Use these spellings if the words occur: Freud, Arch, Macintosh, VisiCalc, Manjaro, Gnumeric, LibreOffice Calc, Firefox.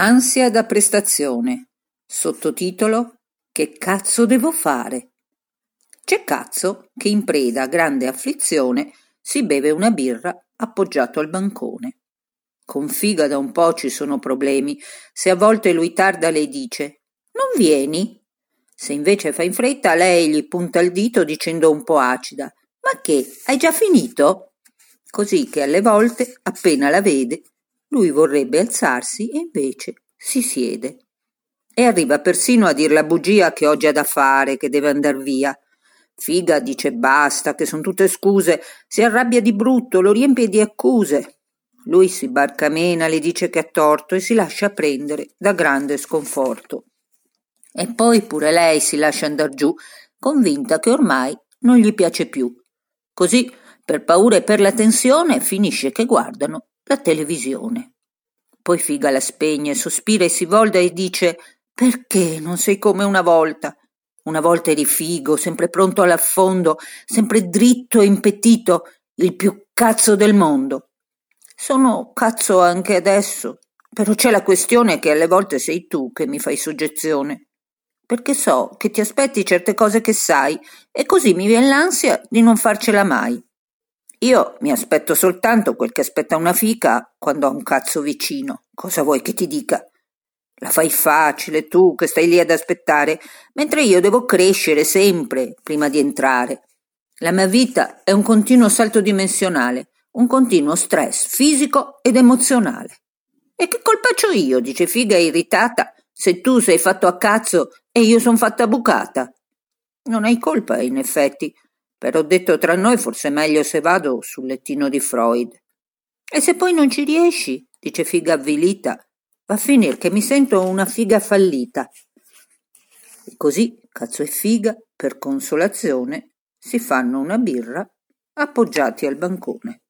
Ansia da prestazione, sottotitolo Che cazzo devo fare? C'è cazzo che in preda a grande afflizione si beve una birra appoggiato al bancone. Con figa da un po' ci sono problemi, se a volte lui tarda le dice «Non vieni?». Se invece fa in fretta lei gli punta il dito dicendo un po' acida «Ma che, hai già finito?». Così che alle volte, appena la vede, lui vorrebbe alzarsi e invece si siede. E arriva persino a dir la bugia che ho già da fare, che deve andar via. Figa dice basta, che sono tutte scuse, si arrabbia di brutto, lo riempie di accuse. Lui si barcamena, le dice che ha torto e si lascia prendere da grande sconforto. E poi pure lei si lascia andar giù, convinta che ormai non gli piace più. Così, per paura e per la tensione, finisce che guardano la televisione. Poi Figa la spegne, sospira e si volta e dice «Perché non sei come una volta?» Una volta eri figo, sempre pronto all'affondo, sempre dritto e impettito, il più cazzo del mondo. Sono cazzo anche adesso, però c'è la questione che alle volte sei tu che mi fai soggezione, perché so che ti aspetti certe cose che sai e così mi viene l'ansia di non farcela mai. Io mi aspetto soltanto quel che aspetta una fica quando ha un cazzo vicino. Cosa vuoi che ti dica? La fai facile tu che stai lì ad aspettare, mentre io devo crescere sempre prima di entrare. La mia vita è un continuo salto dimensionale, un continuo stress fisico ed emozionale. E che colpa c'ho io, dice Figa irritata, se tu sei fatto a cazzo e io son fatta bucata? Non hai colpa in effetti, però detto tra noi forse è meglio se vado sul lettino di Freud. E se poi non ci riesci, dice Figa avvilita, va a finir che mi sento una figa fallita. E così cazzo e figa, per consolazione, si fanno una birra appoggiati al bancone.